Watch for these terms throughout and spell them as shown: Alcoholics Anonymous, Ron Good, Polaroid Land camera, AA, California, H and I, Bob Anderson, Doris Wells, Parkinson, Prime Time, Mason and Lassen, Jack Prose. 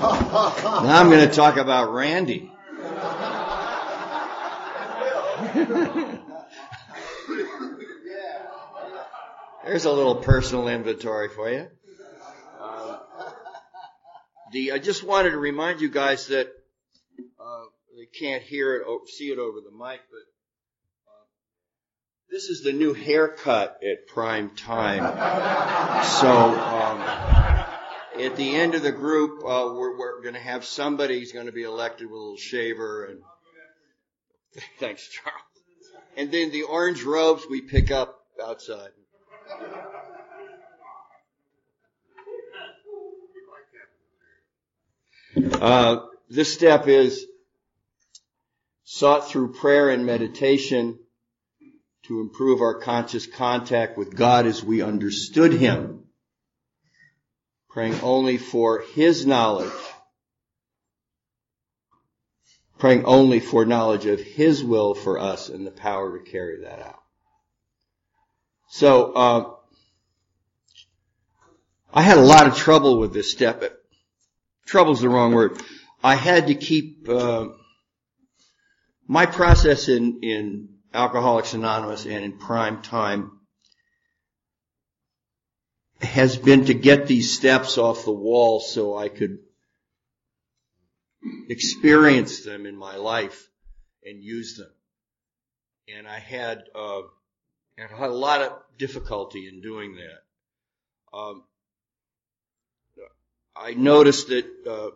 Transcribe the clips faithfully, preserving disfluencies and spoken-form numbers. Now I'm going to talk about Randy. There's a little personal inventory for you. Uh, the, I just wanted to remind you guys that uh, they can't hear it, or see it over the mic, but uh, this is the new haircut at Prime Time. So. Um, At the end of the group, uh, we're, we're going to have somebody who's going to be elected with a little shaver. And thanks, Charles. And then the orange robes we pick up outside. Uh, this step is sought through prayer and meditation to improve our conscious contact with God as we understood Him. Praying only for His knowledge. Praying only for knowledge of His will for us and the power to carry that out. So, uh, I had a lot of trouble with this step. Trouble's the wrong word. I had to keep, uh, my process in, in Alcoholics Anonymous and in Prime Time has been to get these steps off the wall so I could experience them in my life and use them. And I had, uh, I had a lot of difficulty in doing that. Um, I noticed that uh,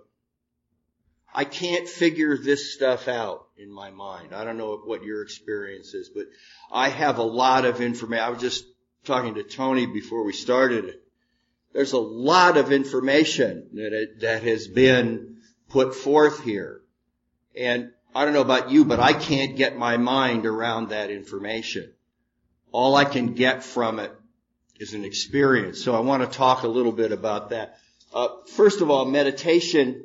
I can't figure this stuff out in my mind. I don't know what your experience is, but I have a lot of information. I was just talking to Tony before we started it. There's a lot of information that it, that has been put forth here. And I don't know about you, but I can't get my mind around that information. All I can get from it is an experience. So I want to talk a little bit about that. Uh, first of all, meditation.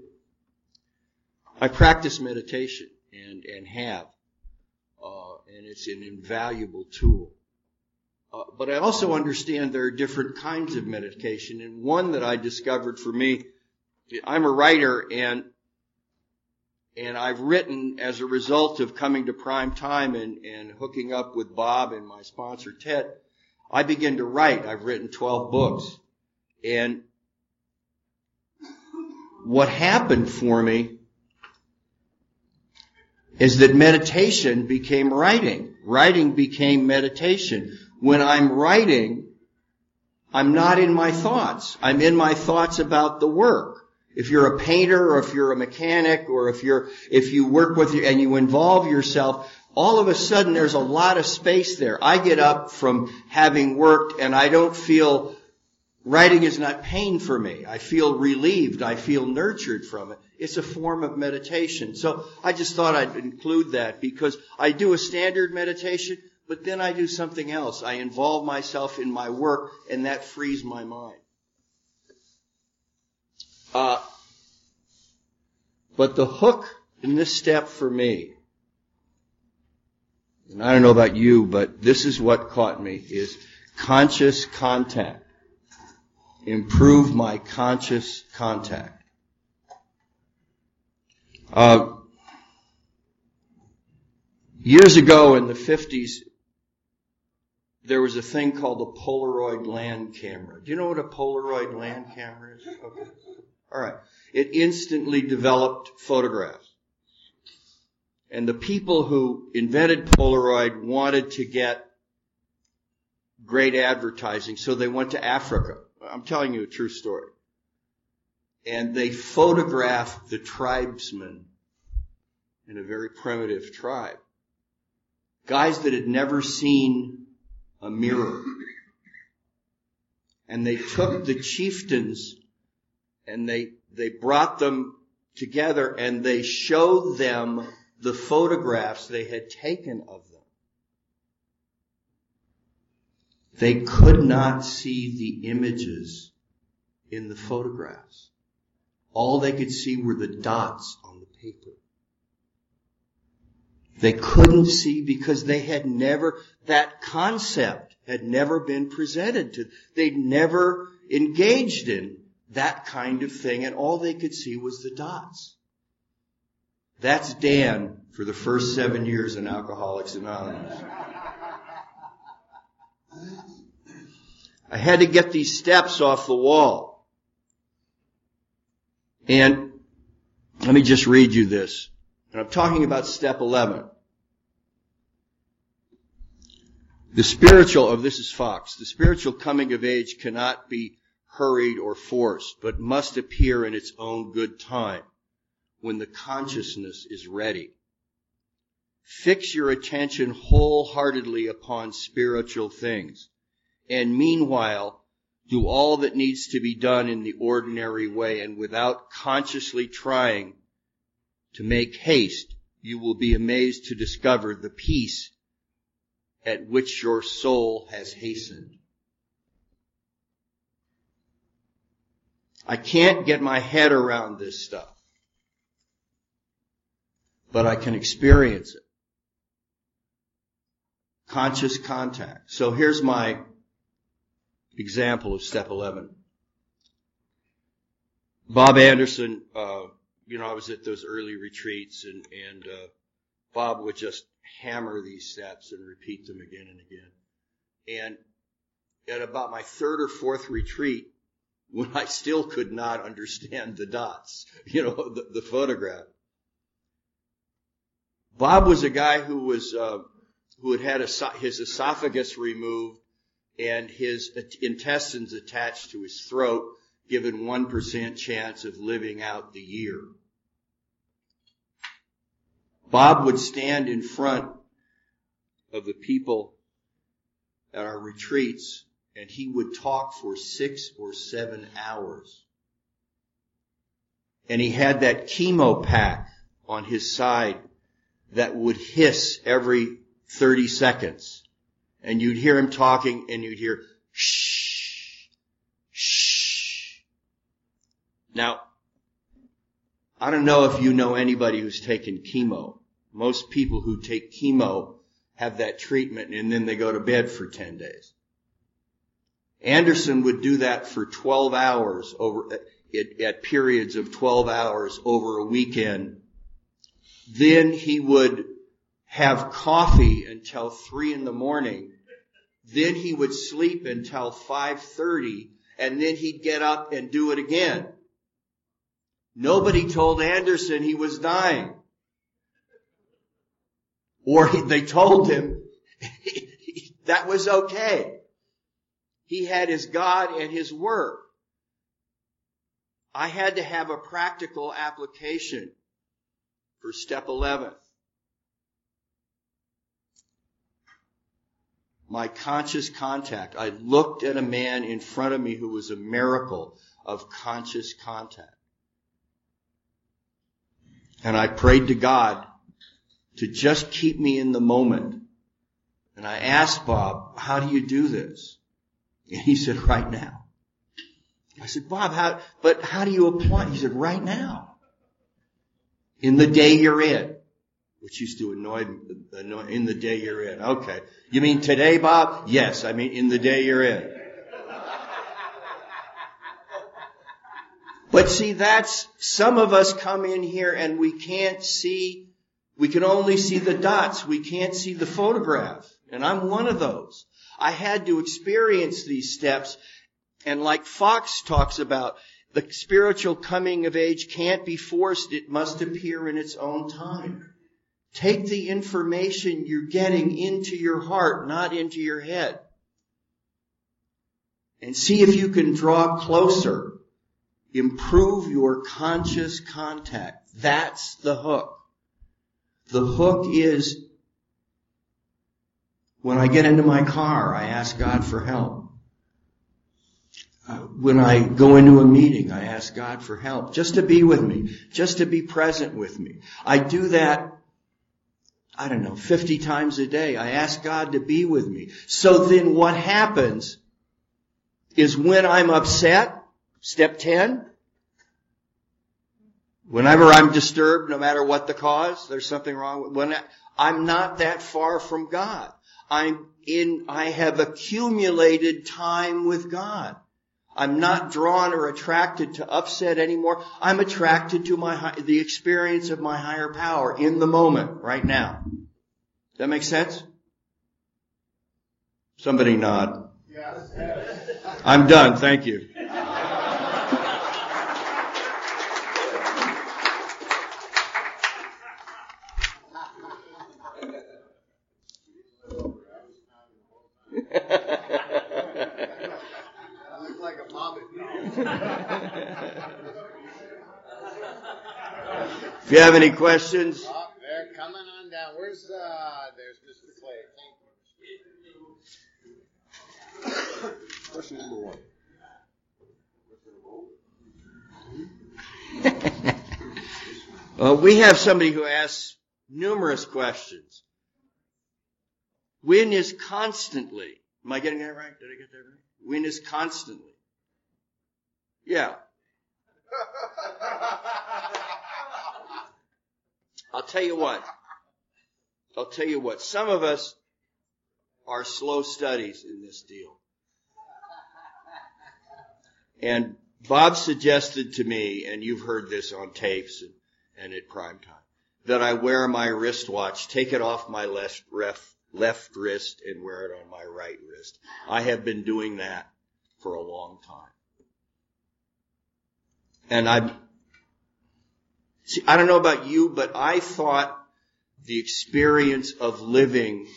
I practice meditation and, and have. Uh, and it's an invaluable tool. Uh, but I also understand there are different kinds of meditation, and one that I discovered for me, I'm a writer, and and I've written as a result of coming to Prime Time and, and hooking up with Bob and my sponsor, Ted. I began to write. I've written twelve books. And what happened for me is that meditation became writing. Writing became meditation. When I'm writing, I'm not in my thoughts. I'm in my thoughts about the work. If you're a painter or if you're a mechanic or if you're, if you work with you and you involve yourself, all of a sudden there's a lot of space there. I get up from having worked and I don't feel, writing is not pain for me. I feel relieved. I feel nurtured from it. It's a form of meditation. So I just thought I'd include that because I do a standard meditation. But then I do something else. I involve myself in my work, and that frees my mind. Uh, but the hook in this step for me, and I don't know about you, but this is what caught me, is conscious contact. Improve my conscious contact. Uh, years ago in the fifties, there was a thing called the Polaroid Land camera. Do you know what a Polaroid Land camera is? Okay. All right. It instantly developed photographs. And the people who invented Polaroid wanted to get great advertising, so they went to Africa. I'm telling you a true story. And they photographed the tribesmen in a very primitive tribe. Guys that had never seen a mirror. And they took the chieftains and they, they brought them together, and they showed them the photographs they had taken of them. They could not see the images in the photographs. All they could see were the dots on the paper. They couldn't see because they had never, that concept had never been presented to them. They'd never engaged in that kind of thing, and all they could see was the dots. That's Dan for the first seven years in Alcoholics Anonymous. I had to get these steps off the wall. And let me just read you this. And I'm talking about step eleven. The spiritual, of oh, this is Fox, the spiritual coming of age cannot be hurried or forced, but must appear in its own good time, when the consciousness is ready. Fix your attention wholeheartedly upon spiritual things, and meanwhile, do all that needs to be done in the ordinary way, and without consciously trying to make haste, you will be amazed to discover the peace at which your soul has hastened. I can't get my head around this stuff, but I can experience it. Conscious contact. So here's my example of step eleven. Bob Anderson, uh, you know, I was at those early retreats, and, and uh, Bob would just hammer these steps and repeat them again and again. And at about my third or fourth retreat, when I still could not understand the dots, you know, the, the photograph, Bob was a guy who was, uh, who had had a, his esophagus removed and his intestines attached to his throat, given one percent chance of living out the year. Bob would stand in front of the people at our retreats, and he would talk for six or seven hours. And he had that chemo pack on his side that would hiss every thirty seconds. And you'd hear him talking, and you'd hear, shh, shh. Now, I don't know if you know anybody who's taken chemo. Most people who take chemo have that treatment, and then they go to bed for ten days. Anderson would do that for twelve hours over, at, at periods of twelve hours over a weekend. Then he would have coffee until three in the morning. Then he would sleep until five thirty, and then he'd get up and do it again. Nobody told Anderson he was dying. Or he, they told him that was okay. He had his God and his work. I had to have a practical application for step eleven. My conscious contact. I looked at a man in front of me who was a miracle of conscious contact. And I prayed to God to just keep me in the moment. And I asked Bob, how do you do this? And he said, right now. I said, Bob, how, but how do you apply? He said, right now. In the day you're in, which used to annoy me, annoy, in the day you're in. Okay. You mean today, Bob? Yes, I mean in the day you're in. But see, that's, some of us come in here and we can't see, we can only see the dots. We can't see the photograph. And I'm one of those. I had to experience these steps. And like Fox talks about, the spiritual coming of age can't be forced. It must appear in its own time. Take the information you're getting into your heart, not into your head. And see if you can draw closer. Improve your conscious contact. That's the hook. The hook is, when I get into my car, I ask God for help. Uh, when I go into a meeting, I ask God for help, just to be with me, just to be present with me. I do that, I don't know, fifty times a day. I ask God to be with me. So then what happens is when I'm upset, step ten, whenever I'm disturbed, no matter what the cause, there's something wrong with, when I, I'm not that far from God. I'm in, I have accumulated time with God. I'm not drawn or attracted to upset anymore. I'm attracted to my the experience of my higher power in the moment, right now. Does that make sense? Somebody nod. Yes. I'm done. Thank you. If you have any questions, oh, they're coming on down. Where's uh, there's Mister Clay? Thank you. Question number one. uh, we have somebody who asks numerous questions. When is constantly? Am I getting that right? Did I get that right? When is constantly? Yeah. I'll tell you what, I'll tell you what, some of us are slow studies in this deal. And Bob suggested to me, and you've heard this on tapes and, and at Prime Time, that I wear my wristwatch, take it off my left, ref, left wrist and wear it on my right wrist. I have been doing that for a long time. And I'm, see, I don't know about you, but I thought the experience of living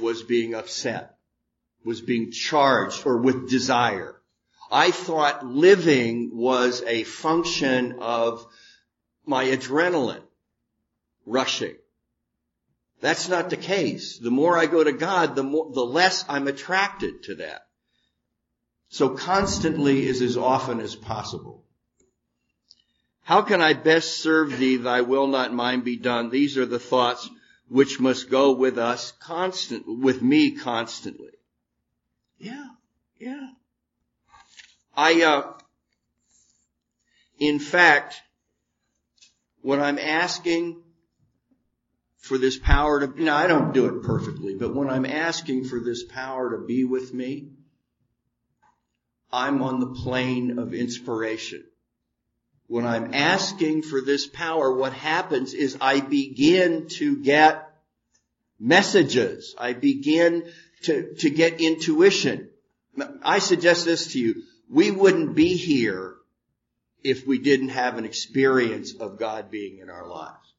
was being upset, was being charged or with desire. I thought living was a function of my adrenaline rushing. That's not the case. The more I go to God, the more, the less I'm attracted to that. So constantly is as often as possible. How can I best serve thee, thy will not mine be done? These are the thoughts which must go with us constant, with me constantly. Yeah, yeah. I, uh, in fact, when I'm asking for this power to, you know, I don't do it perfectly, but when I'm asking for this power to be with me, I'm on the plane of inspiration. When I'm asking for this power, what happens is I begin to get messages. I begin to, to get intuition. I suggest this to you. We wouldn't be here if we didn't have an experience of God being in our lives.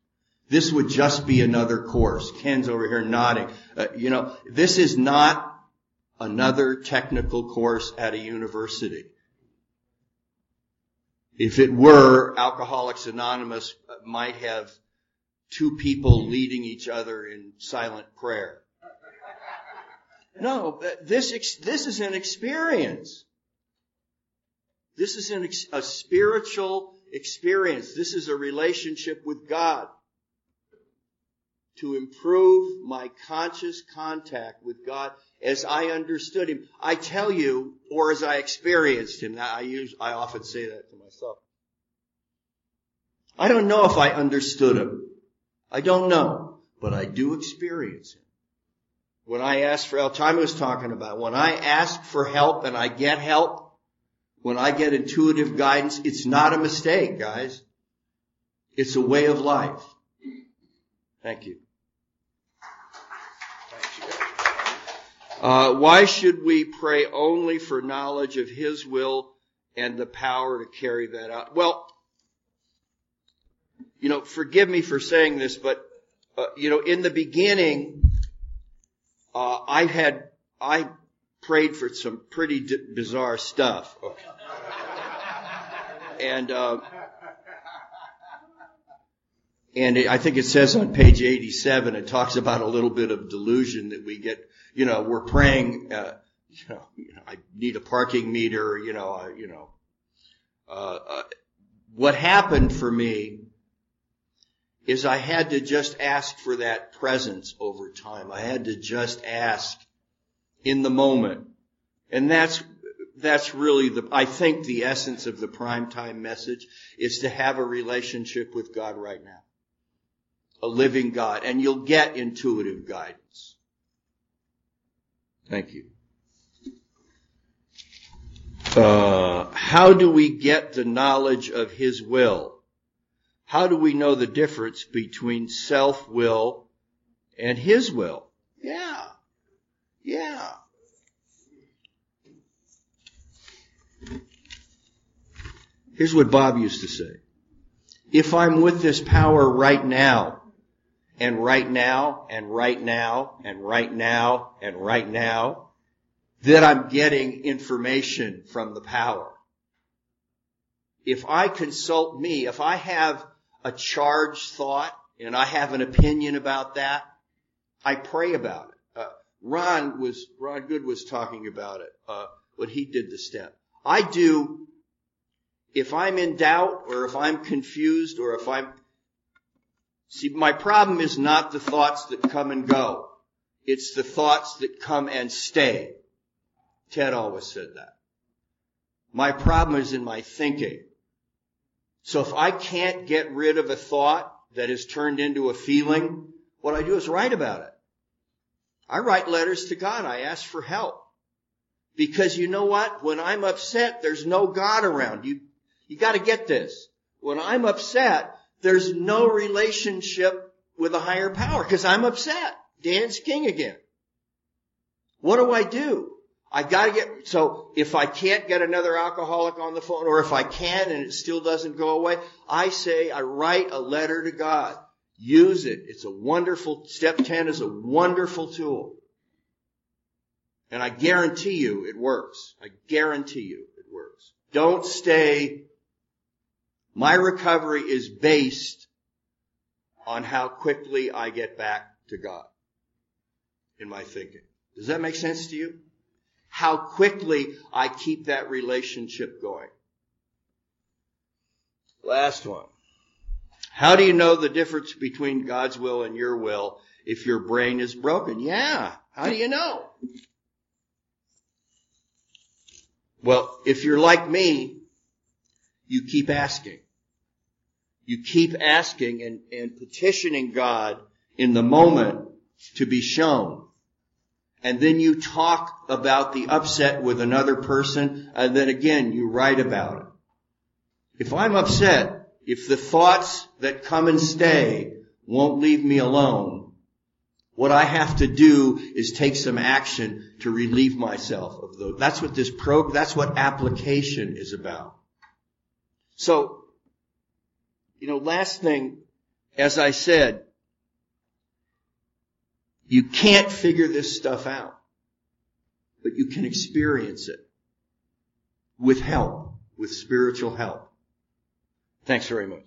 This would just be another course. Ken's over here nodding. Uh, you know, this is not another technical course at a university. If it were, Alcoholics Anonymous might have two people leading each other in silent prayer. No, this this is an experience. This is an, a spiritual experience. This is a relationship with God to improve my conscious contact with God as I understood him. I tell you, or as I experienced him. Now, I use, I often say that to myself. I don't know if I understood him. I don't know, but I do experience him. When I ask for help, Tommy was talking about, when I ask for help and I get help, when I get intuitive guidance, it's not a mistake, guys. It's a way of life. Thank you. Uh, why should we pray only for knowledge of his will and the power to carry that out? Well, you know, forgive me for saying this, but, uh, you know, in the beginning, uh, I had, I prayed for some pretty d- bizarre stuff. Okay. And, uh, and it, I think it says on page eighty-seven, it talks about a little bit of delusion that we get. You know, we're praying, uh, you know, you know, I need a parking meter, you know, I, you know. Uh, uh, what happened for me is I had to just ask for that presence over time. I had to just ask in the moment. And that's, that's really the, I think the essence of the prime time message is to have a relationship with God right now. A living God. And you'll get intuitive guidance. Thank you. Uh, how do we get the knowledge of His will? How do we know the difference between self-will and His will? Yeah. Yeah. Here's what Bob used to say. If I'm with this power right now, and right now, and right now, and right now, and right now, that I'm getting information from the power. If I consult me, if I have a charged thought and I have an opinion about that, I pray about it. Uh, Ron was, Ron Good was talking about it, uh, when he did the step. I do, if I'm in doubt or if I'm confused or if I'm, see, my problem is not the thoughts that come and go. It's the thoughts that come and stay. Ted always said that. My problem is in my thinking. So if I can't get rid of a thought that is turned into a feeling, what I do is write about it. I write letters to God. I ask for help. Because you know what? When I'm upset, there's no God around. You, you gotta get this. When I'm upset, there's no relationship with a higher power because I'm upset. Dan's king again. What do I do? I gotta get, so if I can't get another alcoholic on the phone, or if I can and it still doesn't go away, I say, I write a letter to God. Use it. It's a wonderful, step ten is a wonderful tool. And I guarantee you it works. I guarantee you it works. Don't stay, my recovery is based on how quickly I get back to God in my thinking. Does that make sense to you? How quickly I keep that relationship going. Last one. How do you know the difference between God's will and your will if your brain is broken? Yeah. How do you know? Well, if you're like me, you keep asking. You keep asking and, and petitioning God in the moment to be shown. And then you talk about the upset with another person, and then again, you write about it. If I'm upset, if the thoughts that come and stay won't leave me alone, what I have to do is take some action to relieve myself of those. That's what this program, that's what application is about. So, you know, last thing, as I said, you can't figure this stuff out, but you can experience it with help, with spiritual help. Thanks very much.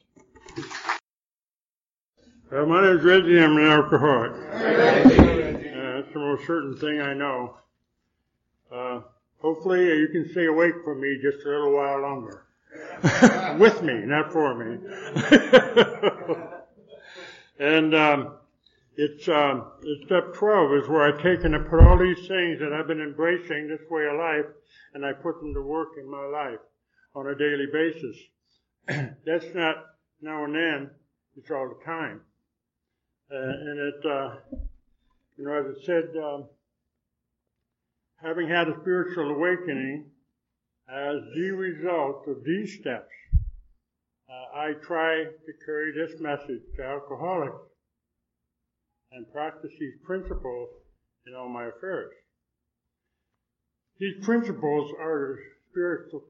Uh, my name is Reggie. I'm an alcoholic. Uh, it's the most certain thing I know. Uh, hopefully you can stay awake for me just a little while longer. With me, not for me. and... um It's, um, it's step twelve is where I take and I put all these things that I've been embracing this way of life, and I put them to work in my life on a daily basis. That's not now and then, it's all the time. Uh, and it, uh, you know, as I said, um, having had a spiritual awakening as the result of these steps, uh, I try to carry this message to alcoholics and practice these principles in all my affairs. These principles are spiritual,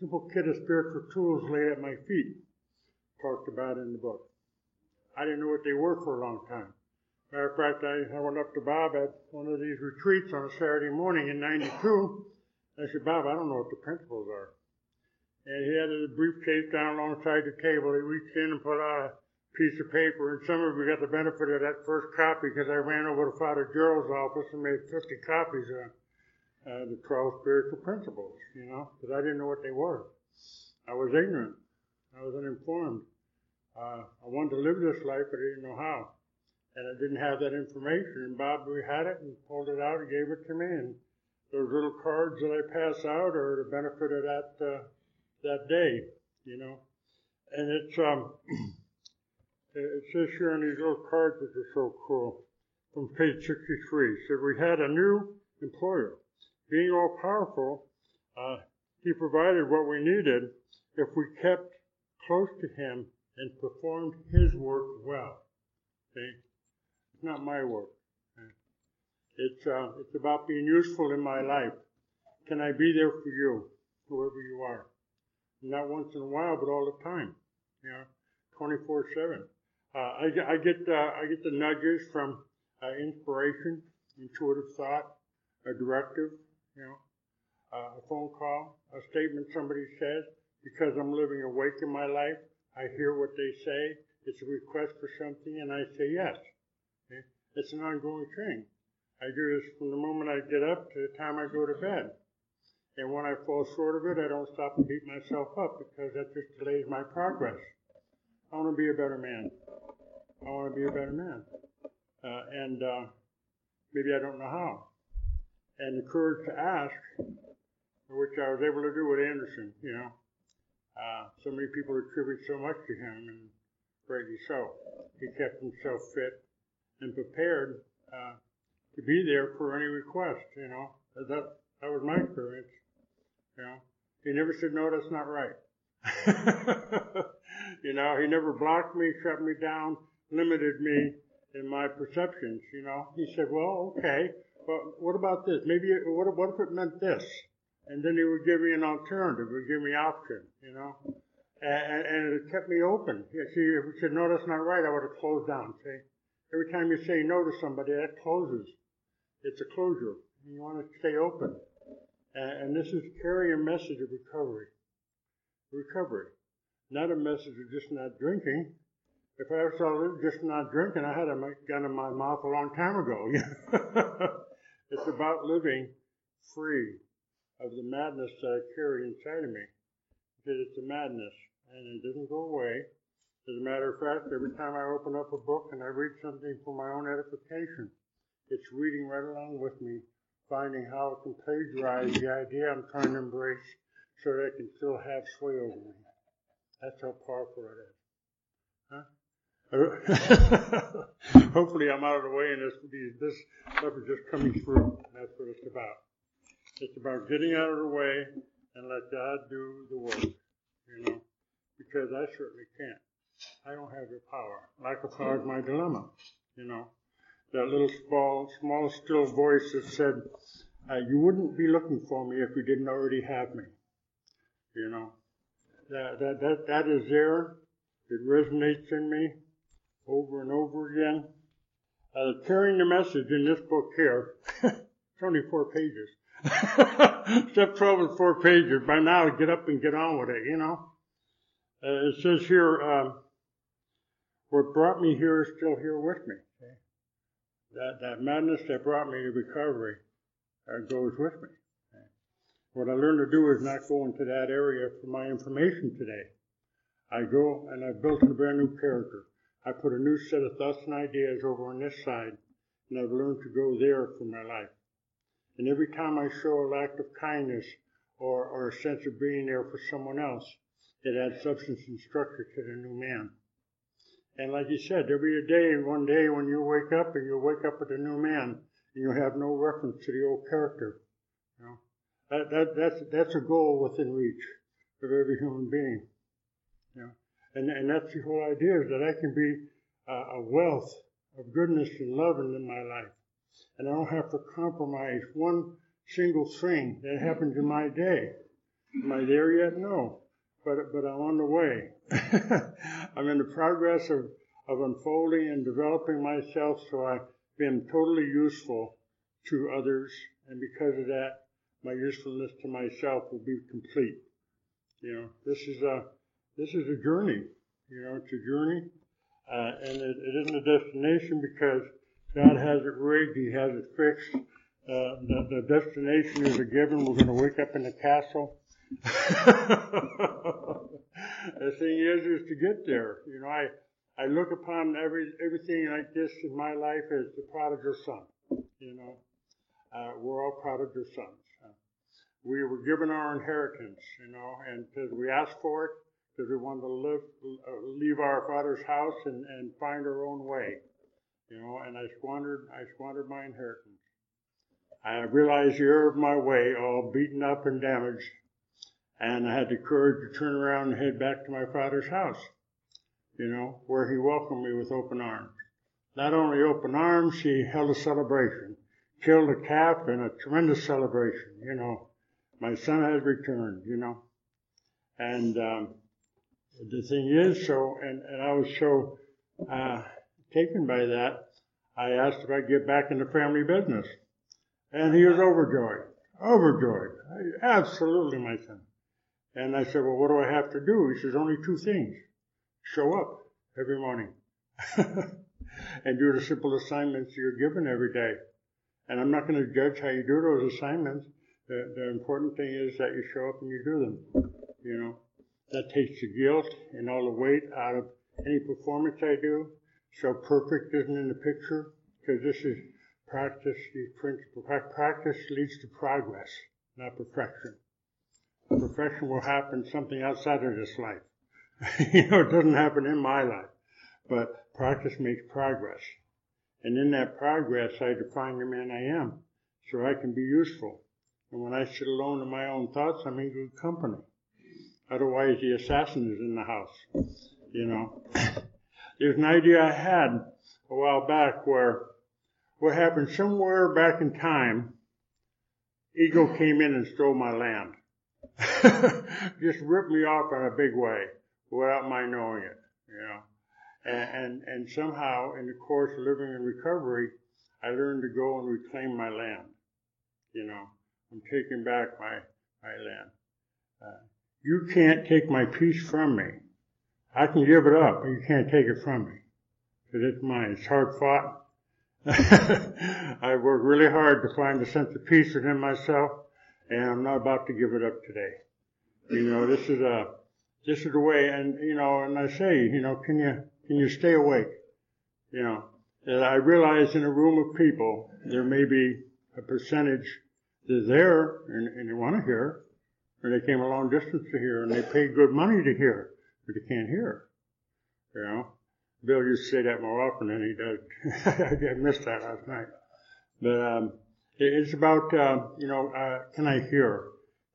simple kit of spiritual tools laid at my feet, talked about in the book. I didn't know what they were for a long time. Matter of fact, I, I went up to Bob at one of these retreats on a Saturday morning in ninety-two. I said, Bob, I don't know what the principles are. And he had a briefcase down alongside the table. He reached in and pulled out a piece of paper, and some of you got the benefit of that first copy because I ran over to Father Gerald's office and made fifty copies of, uh, the twelve spiritual principles, you know, because I didn't know what they were. I was ignorant. I was uninformed. Uh, I wanted to live this life, but I didn't know how. And I didn't have that information. And Bob, we had it and pulled it out and gave it to me. And those little cards that I pass out are the benefit of that uh, that day, you know. And it's um, it's just here on these little cards which are so cool. From page sixty-three, it said we had a new employer. Being all powerful, uh, he provided what we needed if we kept close to him and performed his work well. See? It's not my work. It's uh, it's about being useful in my life. Can I be there for you, whoever you are? Not once in a while, but all the time. You know, twenty-four seven. Uh, I, I get uh, I get the nudges from uh, inspiration, intuitive thought, a directive. You know, uh, a phone call, a statement somebody says. Because I'm living awake in my life, I hear what they say. It's a request for something, and I say yes. Okay? It's an ongoing thing. I do this from the moment I get up to the time I go to bed. And when I fall short of it, I don't stop and beat myself up because that just delays my progress. I want to be a better man. I want to be a better man. Uh, and uh, maybe I don't know how. And the courage to ask, which I was able to do with Anderson, you know. Uh, so many people attribute so much to him, and rightly so. He kept himself fit and prepared uh, to be there for any request, you know. That, that was my experience, you know. He never said, no, that's not right. You know, he never blocked me, shut me down, limited me in my perceptions, you know. He said, well, okay, well, what about this? Maybe, it, what, what if it meant this? And then he would give me an alternative, he would give me option, you know. And, and it kept me open. You see, if he said, no, that's not right, I would have closed down, see. Every time you say no to somebody, that closes. It's a closure. You want to stay open. And, and this is carrying a message of recovery. Recovery. Not a message of just not drinking. If I ever saw just not drinking, I had a gun in my mouth a long time ago. It's about living free of the madness that I carry inside of me. Because it's a madness, and it doesn't go away. As a matter of fact, every time I open up a book and I read something for my own edification, it's reading right along with me, finding how it can plagiarize the idea I'm trying to embrace so that it can still have sway over me. That's how powerful it is. Huh? Hopefully I'm out of the way and this, this stuff is just coming through. That's what it's about. It's about getting out of the way and let God do the work, you know, because I certainly can't. I don't have the power. Lack of power is my dilemma, you know. That little small, small, still voice that said, uh, you wouldn't be looking for me if you didn't already have me, you know. That, that, that, that is there. It resonates in me over and over again. Uh, carrying the message in this book here, it's only four pages. Step twelve and four pages. By now, get up and get on with it, you know. Uh, it says here, um, what brought me here is still here with me. Okay. That that madness that brought me to recovery uh, goes with me. Okay. What I learned to do is not go into that area for my information today. I go and I built a brand new character. I put a new set of thoughts and ideas over on this side, and I've learned to go there for my life. And every time I show a lack of kindness or, or a sense of being there for someone else, it adds substance and structure to the new man. And like you said, there'll be a day, and one day when you wake up, and you'll wake up with a new man, and you'll have no reference to the old character. You know? that, that, that's, that's a goal within reach of every human being. You know? and, and that's the whole idea, is that I can be uh, a wealth of goodness and love in my life. And I don't have to compromise one single thing that happens in my day. Am I there yet? No. But but I'm on the way. I'm in the progress of, of unfolding and developing myself so I've been totally useful to others. And because of that, my usefulness to myself will be complete. You know, this is a, this is a journey. You know, it's a journey. Uh, and it, it isn't a destination because God has it rigged. He has it fixed. uh, the, the destination is a given. We're going to wake up in the castle. The thing is, is to get there. You know, I, I look upon every everything like this in my life as the prodigal son. You know, uh, we're all prodigal sons. Uh, we were given our inheritance, you know, and because we asked for it, because we wanted to live, uh, leave our father's house and, and find our own way. You know, and I squandered, I squandered my inheritance. I realized the error of my way, all beaten up and damaged, and I had the courage to turn around and head back to my father's house. You know, where he welcomed me with open arms. Not only open arms, he held a celebration. Killed a calf in a tremendous celebration, you know. My son has returned, you know. And um, the thing is, so, and, and I was so uh, taken by that, I asked if I could get back in the family business. And he was overjoyed, overjoyed. I, absolutely, my son. And I said, well, what do I have to do? He says, only two things. Show up every morning and do the simple assignments you're given every day. And I'm not going to judge how you do those assignments. The, the important thing is that you show up and you do them. You know, that takes the guilt and all the weight out of any performance I do. So perfect isn't in the picture, because this is practice. The principle practice leads to progress, not perfection. Perfection will happen something outside of this life. You know, it doesn't happen in my life, but practice makes progress. And in that progress, I define the man I am, so I can be useful. And when I sit alone in my own thoughts, I'm in good company. Otherwise, the assassin is in the house, you know. There's an idea I had a while back where what happened somewhere back in time, ego came in and stole my land. Just ripped me off in a big way, without my knowing it, you know. And, and and somehow, in the course of living in recovery, I learned to go and reclaim my land. You know, I'm taking back my, my land. Uh, you can't take my peace from me. I can give it up, but you can't take it from me. Because it's mine. It's hard fought. I worked really hard to find a sense of peace within myself, and I'm not about to give it up today. You know, this is a... This is the way, and, you know, and I say, you know, can you, can you stay awake? You know, and I realize in a room of people, there may be a percentage that's there, and, and they want to hear, or they came a long distance to hear, and they paid good money to hear, but they can't hear. You know, Bill used to say that more often than he does. I missed that last night. But um, it, it's about, uh, you know, uh, can I hear?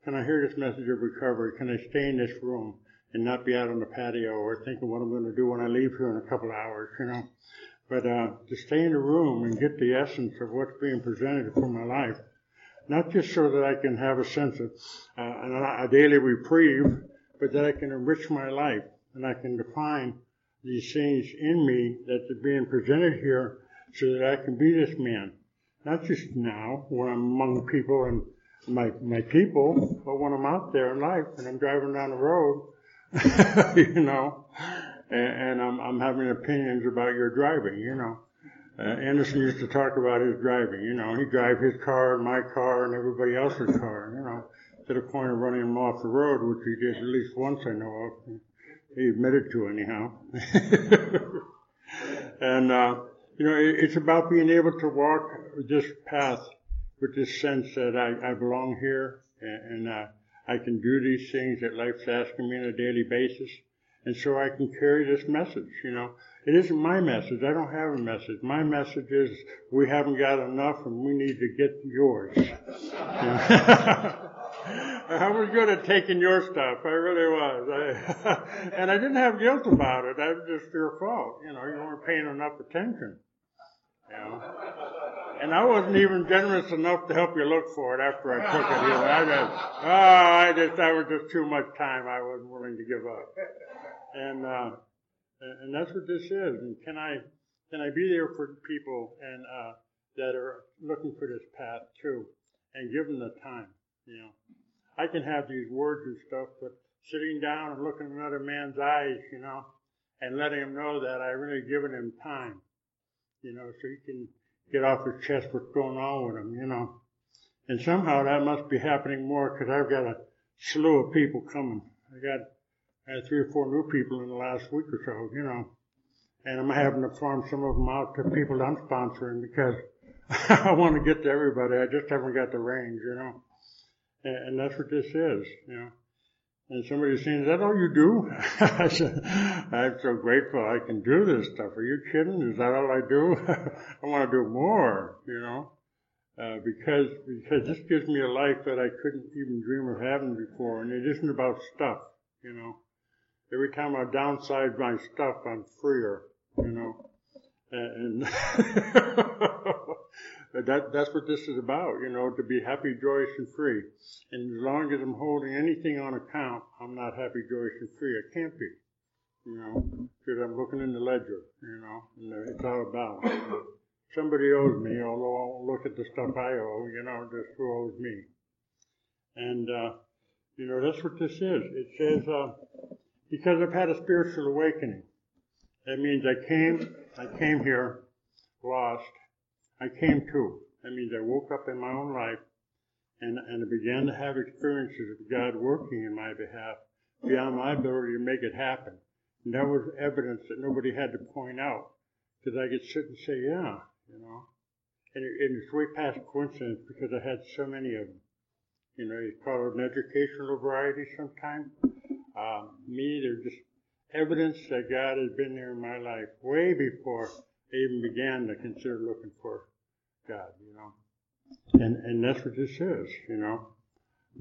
Can I hear this message of recovery? Can I stay in this room and not be out on the patio or thinking what I'm going to do when I leave here in a couple of hours, you know? But uh, to stay in the room and get the essence of what's being presented for my life, not just so that I can have a sense of uh, a daily reprieve, but that I can enrich my life and I can define these things in me that are being presented here so that I can be this man. Not just now when I'm among people and my my people, but when I'm out there in life and I'm driving down the road, you know, and, and I'm, I'm having opinions about your driving, you know. Uh, Anderson used to talk about his driving, you know. He'd drive his car and my car and everybody else's car, you know, to the point of running him off the road, which he did at least once I know of. He admitted to anyhow. And, uh, you know, it, it's about being able to walk this path with this sense that I, I belong here and, and uh, I can do these things that life's asking me on a daily basis, and so I can carry this message, you know. It isn't my message. I don't have a message. My message is we haven't got enough and we need to get yours. I was good at taking your stuff. I really was. I, and I didn't have guilt about it. That was just your fault. You know, you weren't paying enough attention. You know. And I wasn't even generous enough to help you look for it after I took it. Either. I just, oh, I just, that was just too much time. I wasn't willing to give up. And uh, and that's what this is. And can I can I be there for people and uh, that are looking for this path too, and give them the time. You know, I can have these words and stuff, but sitting down and looking at another man's eyes, you know, and letting him know that I really given him time. You know, so he can get off his chest what's going on with him, you know. And somehow that must be happening more because I've got a slew of people coming. I got I had three or four new people in the last week or so, you know. And I'm having to farm some of them out to people that I'm sponsoring because I want to get to everybody. I just haven't got the range, you know. And, and that's what this is, you know. And somebody's saying, is that all you do? I said, I'm so grateful I can do this stuff. Are you kidding? Is that all I do? I want to do more, you know. Uh, because because this gives me a life that I couldn't even dream of having before, and it isn't about stuff, you know. Every time I downsize my stuff, I'm freer, you know. And, and that that's what this is about, you know, to be happy, joyous, and free. And as long as I'm holding anything on account, I'm not happy, joyous, and free. I can't be, you know, because I'm looking in the ledger, you know, and it's out of balance. Somebody owes me, although I'll look at the stuff I owe, you know, just who owes me. And, uh, you know, that's what this is. It says, uh, because I've had a spiritual awakening. That means I came, I came here, lost. I came to. That means I woke up in my own life and, and I began to have experiences of God working in my behalf beyond my ability to make it happen. And that was evidence that nobody had to point out because I could sit and say, yeah. You know, and, it, and it's way past coincidence because I had so many of them. You know, you call it an educational variety sometimes. Um, me, they're just evidence that God has been there in my life way before I even began to consider looking for God. You know, and and that's what this is. You know,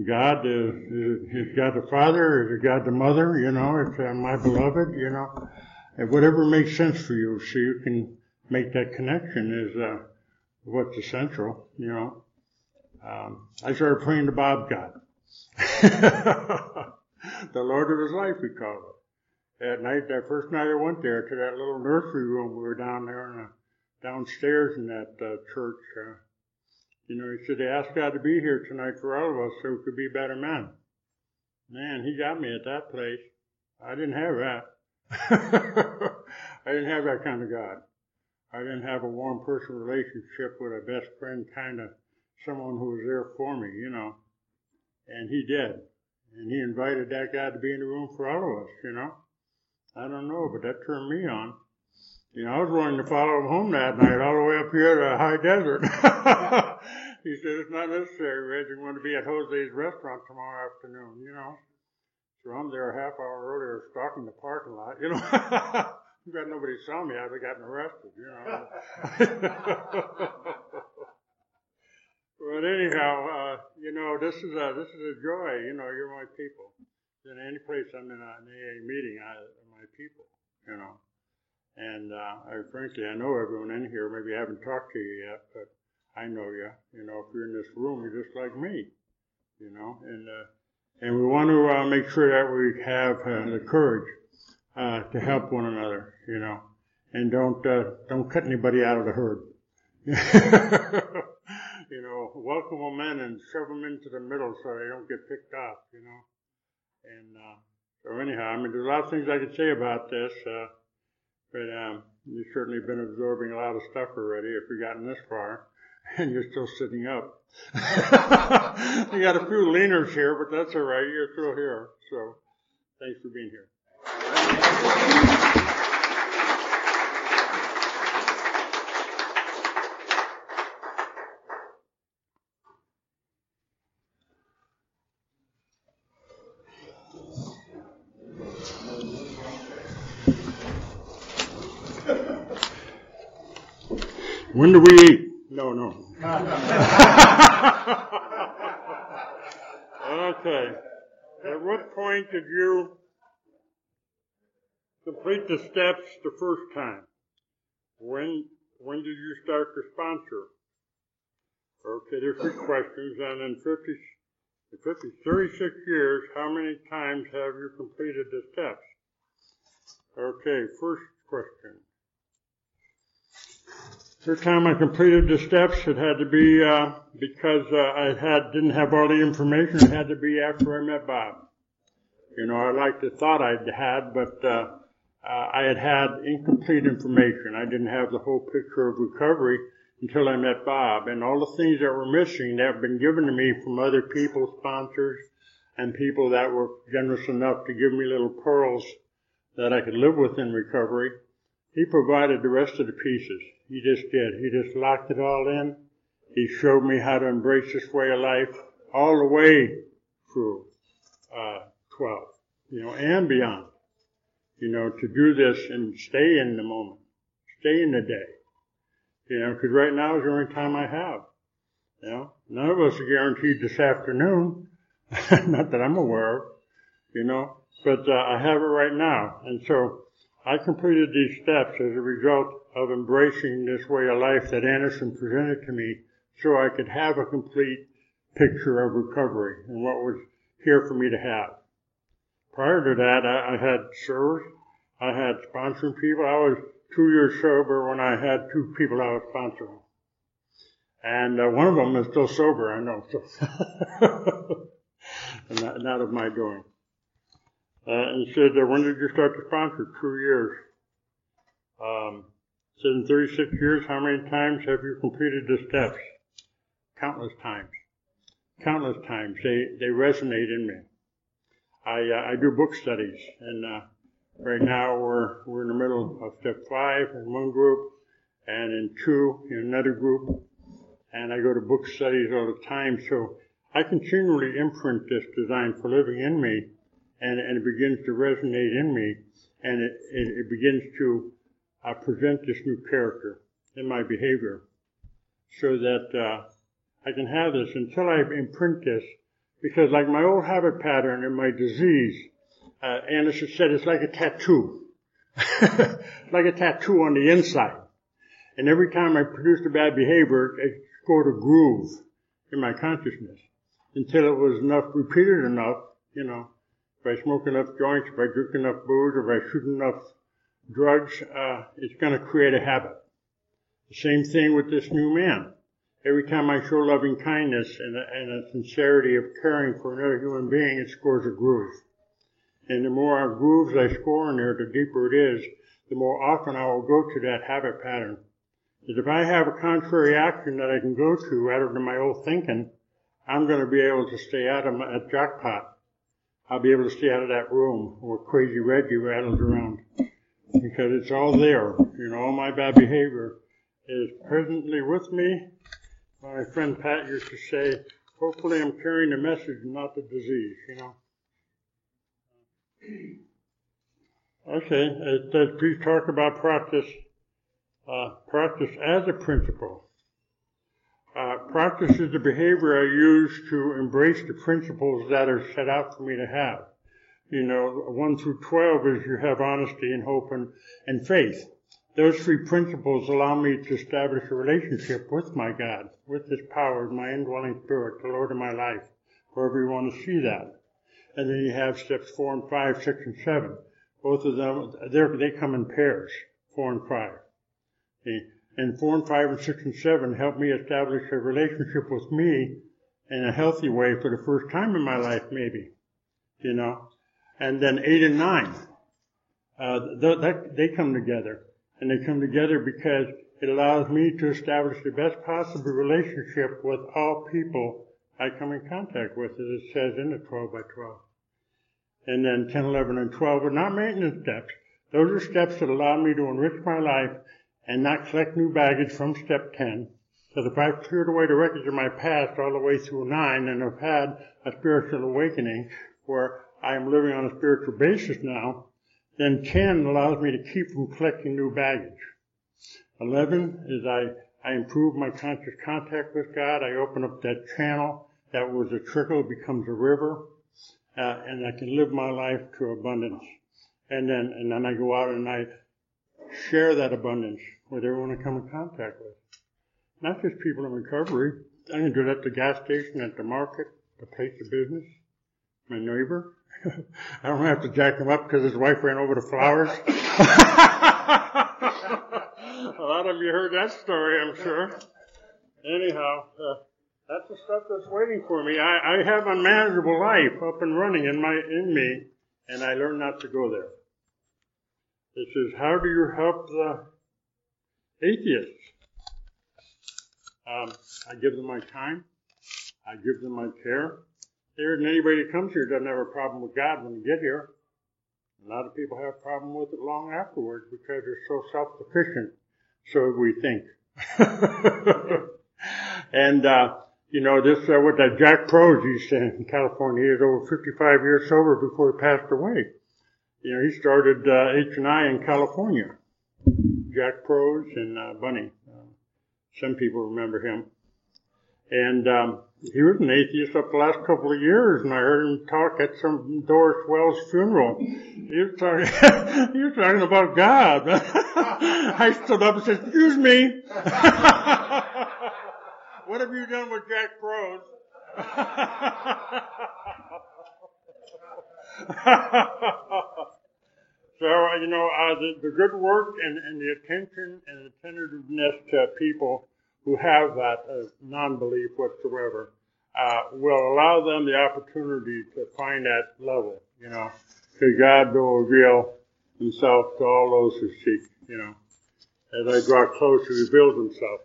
God is, is, is God the Father, is it God the Mother? You know, it's uh, my beloved. You know, and whatever makes sense for you, so you can make that connection is uh, what's essential, you know. Um, I started praying to Bob God. The Lord of his life, we call it. That night, that first night I went there to that little nursery room, we were down there in a, downstairs in that uh, church. Uh, you know, he said, they asked God to be here tonight for all of us so we could be better men. Man, he got me at that place. I didn't have that. I didn't have that kind of God. I didn't have a warm personal relationship with a best friend, kind of someone who was there for me, you know. And he did. And he invited that guy to be in the room for all of us, you know. I don't know, but that turned me on. You know, I was willing to follow him home that night, all the way up here to the high desert. He said, it's not necessary, Reg. You're going to be at Jose's restaurant tomorrow afternoon, you know. So I'm there a half hour earlier, stalking the parking lot, you know. You bet nobody saw me. I'd have gotten arrested, you know. But anyhow, uh, you know, this is a this is a joy. You know, you're my people. In any place I'm in a, an A A meeting, I, my people, you know. And uh, I, frankly, I know everyone in here. Maybe I haven't talked to you yet, but I know you. You know, if you're in this room, you're just like me, you know. And uh, and we want to uh, make sure that we have uh, the courage. Uh, to help one another, you know, and don't uh, don't cut anybody out of the herd. You know, welcome them in and shove them into the middle so they don't get picked off, you know. And uh, so anyhow, I mean, there's a lot of things I could say about this, uh, but um, you've certainly been absorbing a lot of stuff already if you've gotten this far, and you're still sitting up. You got a few leaners here, but that's all right. You're still here, so thanks for being here. When do we eat? No, no. Okay. At what point did you complete the steps the first time? When when did you start to sponsor? Okay, there's three questions. And in fifty, fifty, thirty-six years, how many times have you completed the steps? Okay, first question. First time I completed the steps, it had to be uh, because uh, I had didn't have all the information. It had to be after I met Bob. You know, I liked the thought I'd had, but... Uh, Uh, I had had incomplete information. I didn't have the whole picture of recovery until I met Bob. And all the things that were missing that have been given to me from other people, sponsors, and people that were generous enough to give me little pearls that I could live with in recovery, he provided the rest of the pieces. He just did. He just locked it all in. He showed me how to embrace this way of life all the way through uh, twelve, you know, and beyond. You know, to do this and stay in the moment, stay in the day. You know, because right now is the only time I have. You know, none of us are guaranteed this afternoon, not that I'm aware of. You know, but uh, I have it right now, and so I completed these steps as a result of embracing this way of life that Anderson presented to me, so I could have a complete picture of recovery and what was here for me to have. Prior to that, I, I had servers, I had sponsoring people. I was two years sober when I had two people I was sponsoring. And uh, one of them is still sober, I know. So. not, not of my doing. Uh, and he said, when did you start to sponsor? Two years. Um, He said, in thirty-six years, how many times have you completed the steps? Countless times. Countless times. They they resonate in me. I uh, I do book studies, and uh, right now we're we're in the middle of step five in one group, and in two in another group, and I go to book studies all the time. So I continually imprint this design for living in me, and and it begins to resonate in me, and it it, it begins to I present this new character in my behavior so that uh, I can have this until I imprint this, because like my old habit pattern and my disease, uh, Anderson said it's like a tattoo, like a tattoo on the inside. And every time I produced a bad behavior, it scored a groove in my consciousness until it was enough, repeated enough, you know, if I smoke enough joints, if I drink enough booze, or if I shoot enough drugs, uh, it's going to create a habit. The same thing with this new man. Every time I show loving kindness and a, and a sincerity of caring for another human being, it scores a groove. And the more grooves I score in there, the deeper it is, the more often I will go to that habit pattern. Because if I have a contrary action that I can go to rather than my old thinking, I'm going to be able to stay out of my, at jackpot. I'll be able to stay out of that room where Crazy Reggie rattles around. Because it's all there, you know, all my bad behavior is presently with me. My friend Pat used to say, hopefully I'm carrying the message and not the disease, you know. Okay, it says, please talk about practice, uh, practice as a principle. Uh, practice is the behavior I use to embrace the principles that are set out for me to have. You know, one through twelve is you have honesty and hope and, and faith. Those three principles allow me to establish a relationship with my God, with His power, my indwelling spirit, the Lord of my life, wherever you want to see that. And then you have steps four and five, six and seven. Both of them, they come in pairs, four and five. See? And four and five and six and seven help me establish a relationship with me in a healthy way for the first time in my life, maybe, you know. And then eight and nine, uh, th- that, they come together. And they come together because it allows me to establish the best possible relationship with all people I come in contact with, as it says in the twelve by twelve. And then ten, eleven, and twelve are not maintenance steps. Those are steps that allow me to enrich my life and not collect new baggage from step ten. Because if I've cleared away the wreckage of my past all the way through nine and have had a spiritual awakening where I am living on a spiritual basis now, then ten allows me to keep from collecting new baggage. eleven is I, I improve my conscious contact with God. I open up that channel that was a trickle, becomes a river, uh, and I can live my life to abundance. And then, and then I go out and I share that abundance with everyone I come in contact with. Not just people in recovery. I can do it at the gas station, at the market, the place of business, my neighbor. I don't have to jack him up because his wife ran over the flowers. A lot of you heard that story, I'm sure. Anyhow, uh, that's the stuff that's waiting for me. I, I have unmanageable life up and running in my in me, and I learned not to go there. It says, how do you help the atheists? Um, I give them my time. I give them my care. There isn't anybody that comes here doesn't have a problem with God when they get here. A lot of people have a problem with it long afterwards because they're so self-sufficient, so we think. and, uh, you know, this, uh, what that Jack Prose used to in California, he was over fifty-five years sober before he passed away. You know, he started uh, H and I in California. Jack Prose and uh, Bunny. Uh, some people remember him. And um, he was an atheist up the last couple of years, and I heard him talk at some Doris Wells funeral. He was talking, he was talking about God. I stood up and said, "Excuse me, what have you done with Jack Prose?" So, you know, uh, the, the good work and, and the attention and attentiveness to people who have that uh, non-belief whatsoever, uh, will allow them the opportunity to find that level, you know, because God will reveal himself to all those who seek, you know, as I draw close, he reveals himself.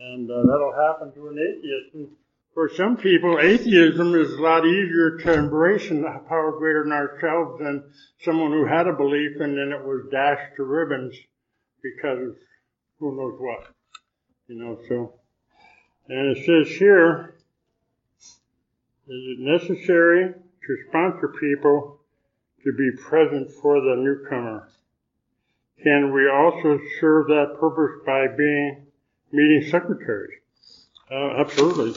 And uh, that'll happen to an atheist. And for some people, atheism is a lot easier to embrace and a power greater than ourselves than someone who had a belief and then it was dashed to ribbons because who knows what. You know, so, and it says here, is it necessary to sponsor people to be present for the newcomer? Can we also serve that purpose by being meeting secretaries? Uh, absolutely.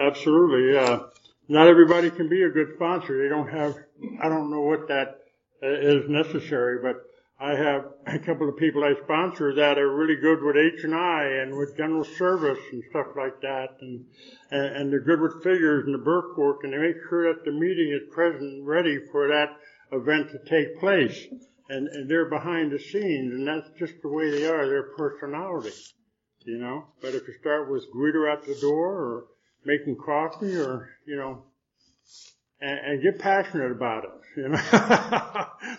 Absolutely. Uh, not everybody can be a good sponsor. They don't have, I don't know what that is necessary, but I have a couple of people I sponsor that are really good with H and I and with general service and stuff like that. And, and, and they're good with figures and the birth work, and they make sure that the meeting is present and ready for that event to take place. And, and they're behind the scenes, and that's just the way they are, their personality, you know. But if you start with greeter at the door or making coffee or, you know, and, and get passionate about it. You know?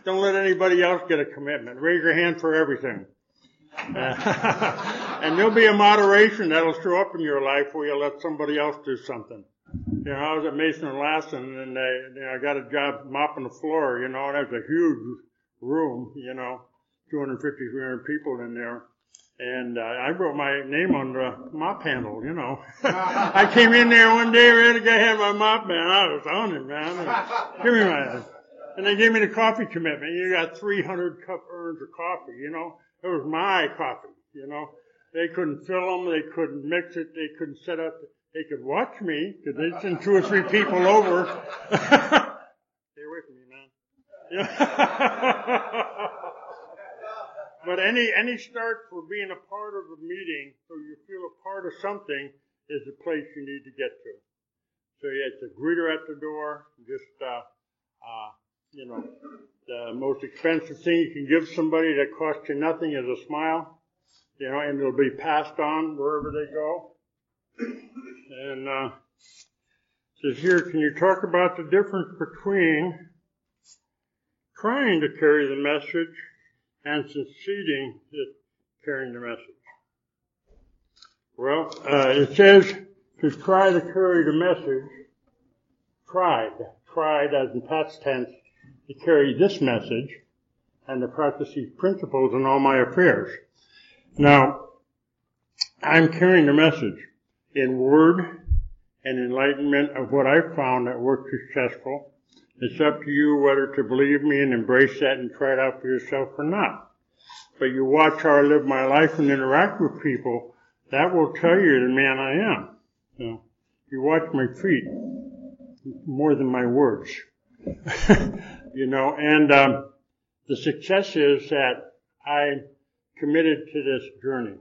Don't let anybody else get a commitment. Raise your hand for everything. Uh, and there'll be a moderation that'll show up in your life where you'll let somebody else do something. You know, I was at Mason and Lassen, and they, you know, I got a job mopping the floor, you know, and that was a huge room, you know, two hundred fifty, three hundred people in there. And uh, I wrote my name on the mop handle, you know. I came in there one day, and the guy had my mop, man. I was on it, man. Was, Give me my... And they gave me the coffee commitment. You got three hundred cup urns of coffee, you know. It was my coffee, you know. They couldn't fill them. They couldn't mix it. They couldn't set up. They could watch me because they'd send two or three people over. Stay away from me, man. Yeah. But any any start for being a part of a meeting so you feel a part of something is the place you need to get to. So yeah, it's a greeter at the door. Just, uh, uh, you know, the most expensive thing you can give somebody that costs you nothing is a smile, you know, and it'll be passed on wherever they go. And uh, it says here, can you talk about the difference between trying to carry the message and succeeding at carrying the message? Well, uh, it says to try to carry the message, tried, tried as in past tense, to carry this message and to practice these principles in all my affairs. Now, I'm carrying the message in word and enlightenment of what I found that worked successful. It's up to you whether to believe me and embrace that and try it out for yourself or not. But you watch how I live my life and interact with people, that will tell you the man I am. So, you watch my feet more than my words. You know, and um, the success is that I committed to this journey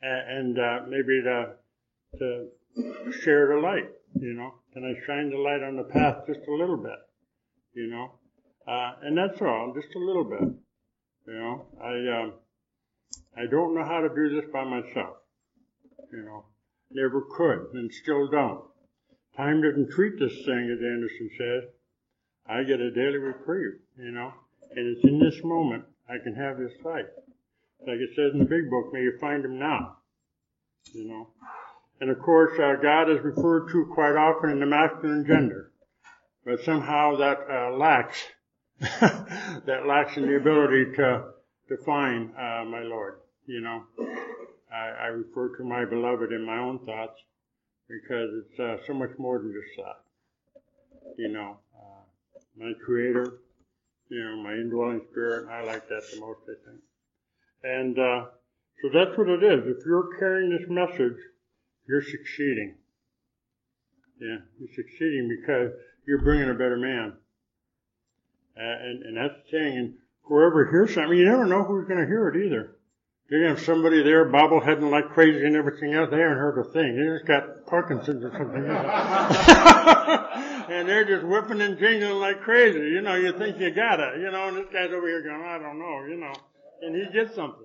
and, and uh, maybe to, to share the light, you know. And I shine the light on the path just a little bit, you know. Uh, and that's all, just a little bit, you know. I um, I don't know how to do this by myself, you know. Never could and still don't. Time doesn't treat this thing, as Anderson says. I get a daily reprieve, you know, and it's in this moment I can have this life. Like it says in the big book, may you find him now. you know. And of course, uh, God is referred to quite often in the masculine gender, but somehow that uh, lacks, that lacks in the ability to define uh, my Lord, you know. I, I refer to my beloved in my own thoughts because it's uh, so much more than just thought, you know. Uh, my Creator, you know, my indwelling spirit, I like that the most, I think. And uh, so that's what it is. If you're carrying this message, you're succeeding. Yeah, you're succeeding because you're bringing a better man. Uh, and, and that's the thing. And whoever hears something, you never know who's going to hear it either. You're going to have somebody there bobbleheading like crazy and everything else. They haven't heard a thing. They just got Parkinson's or something. And they're just whipping and jingling like crazy. You know, you think you got it. You know, and this guy's over here going, I don't know, you know. And he did something.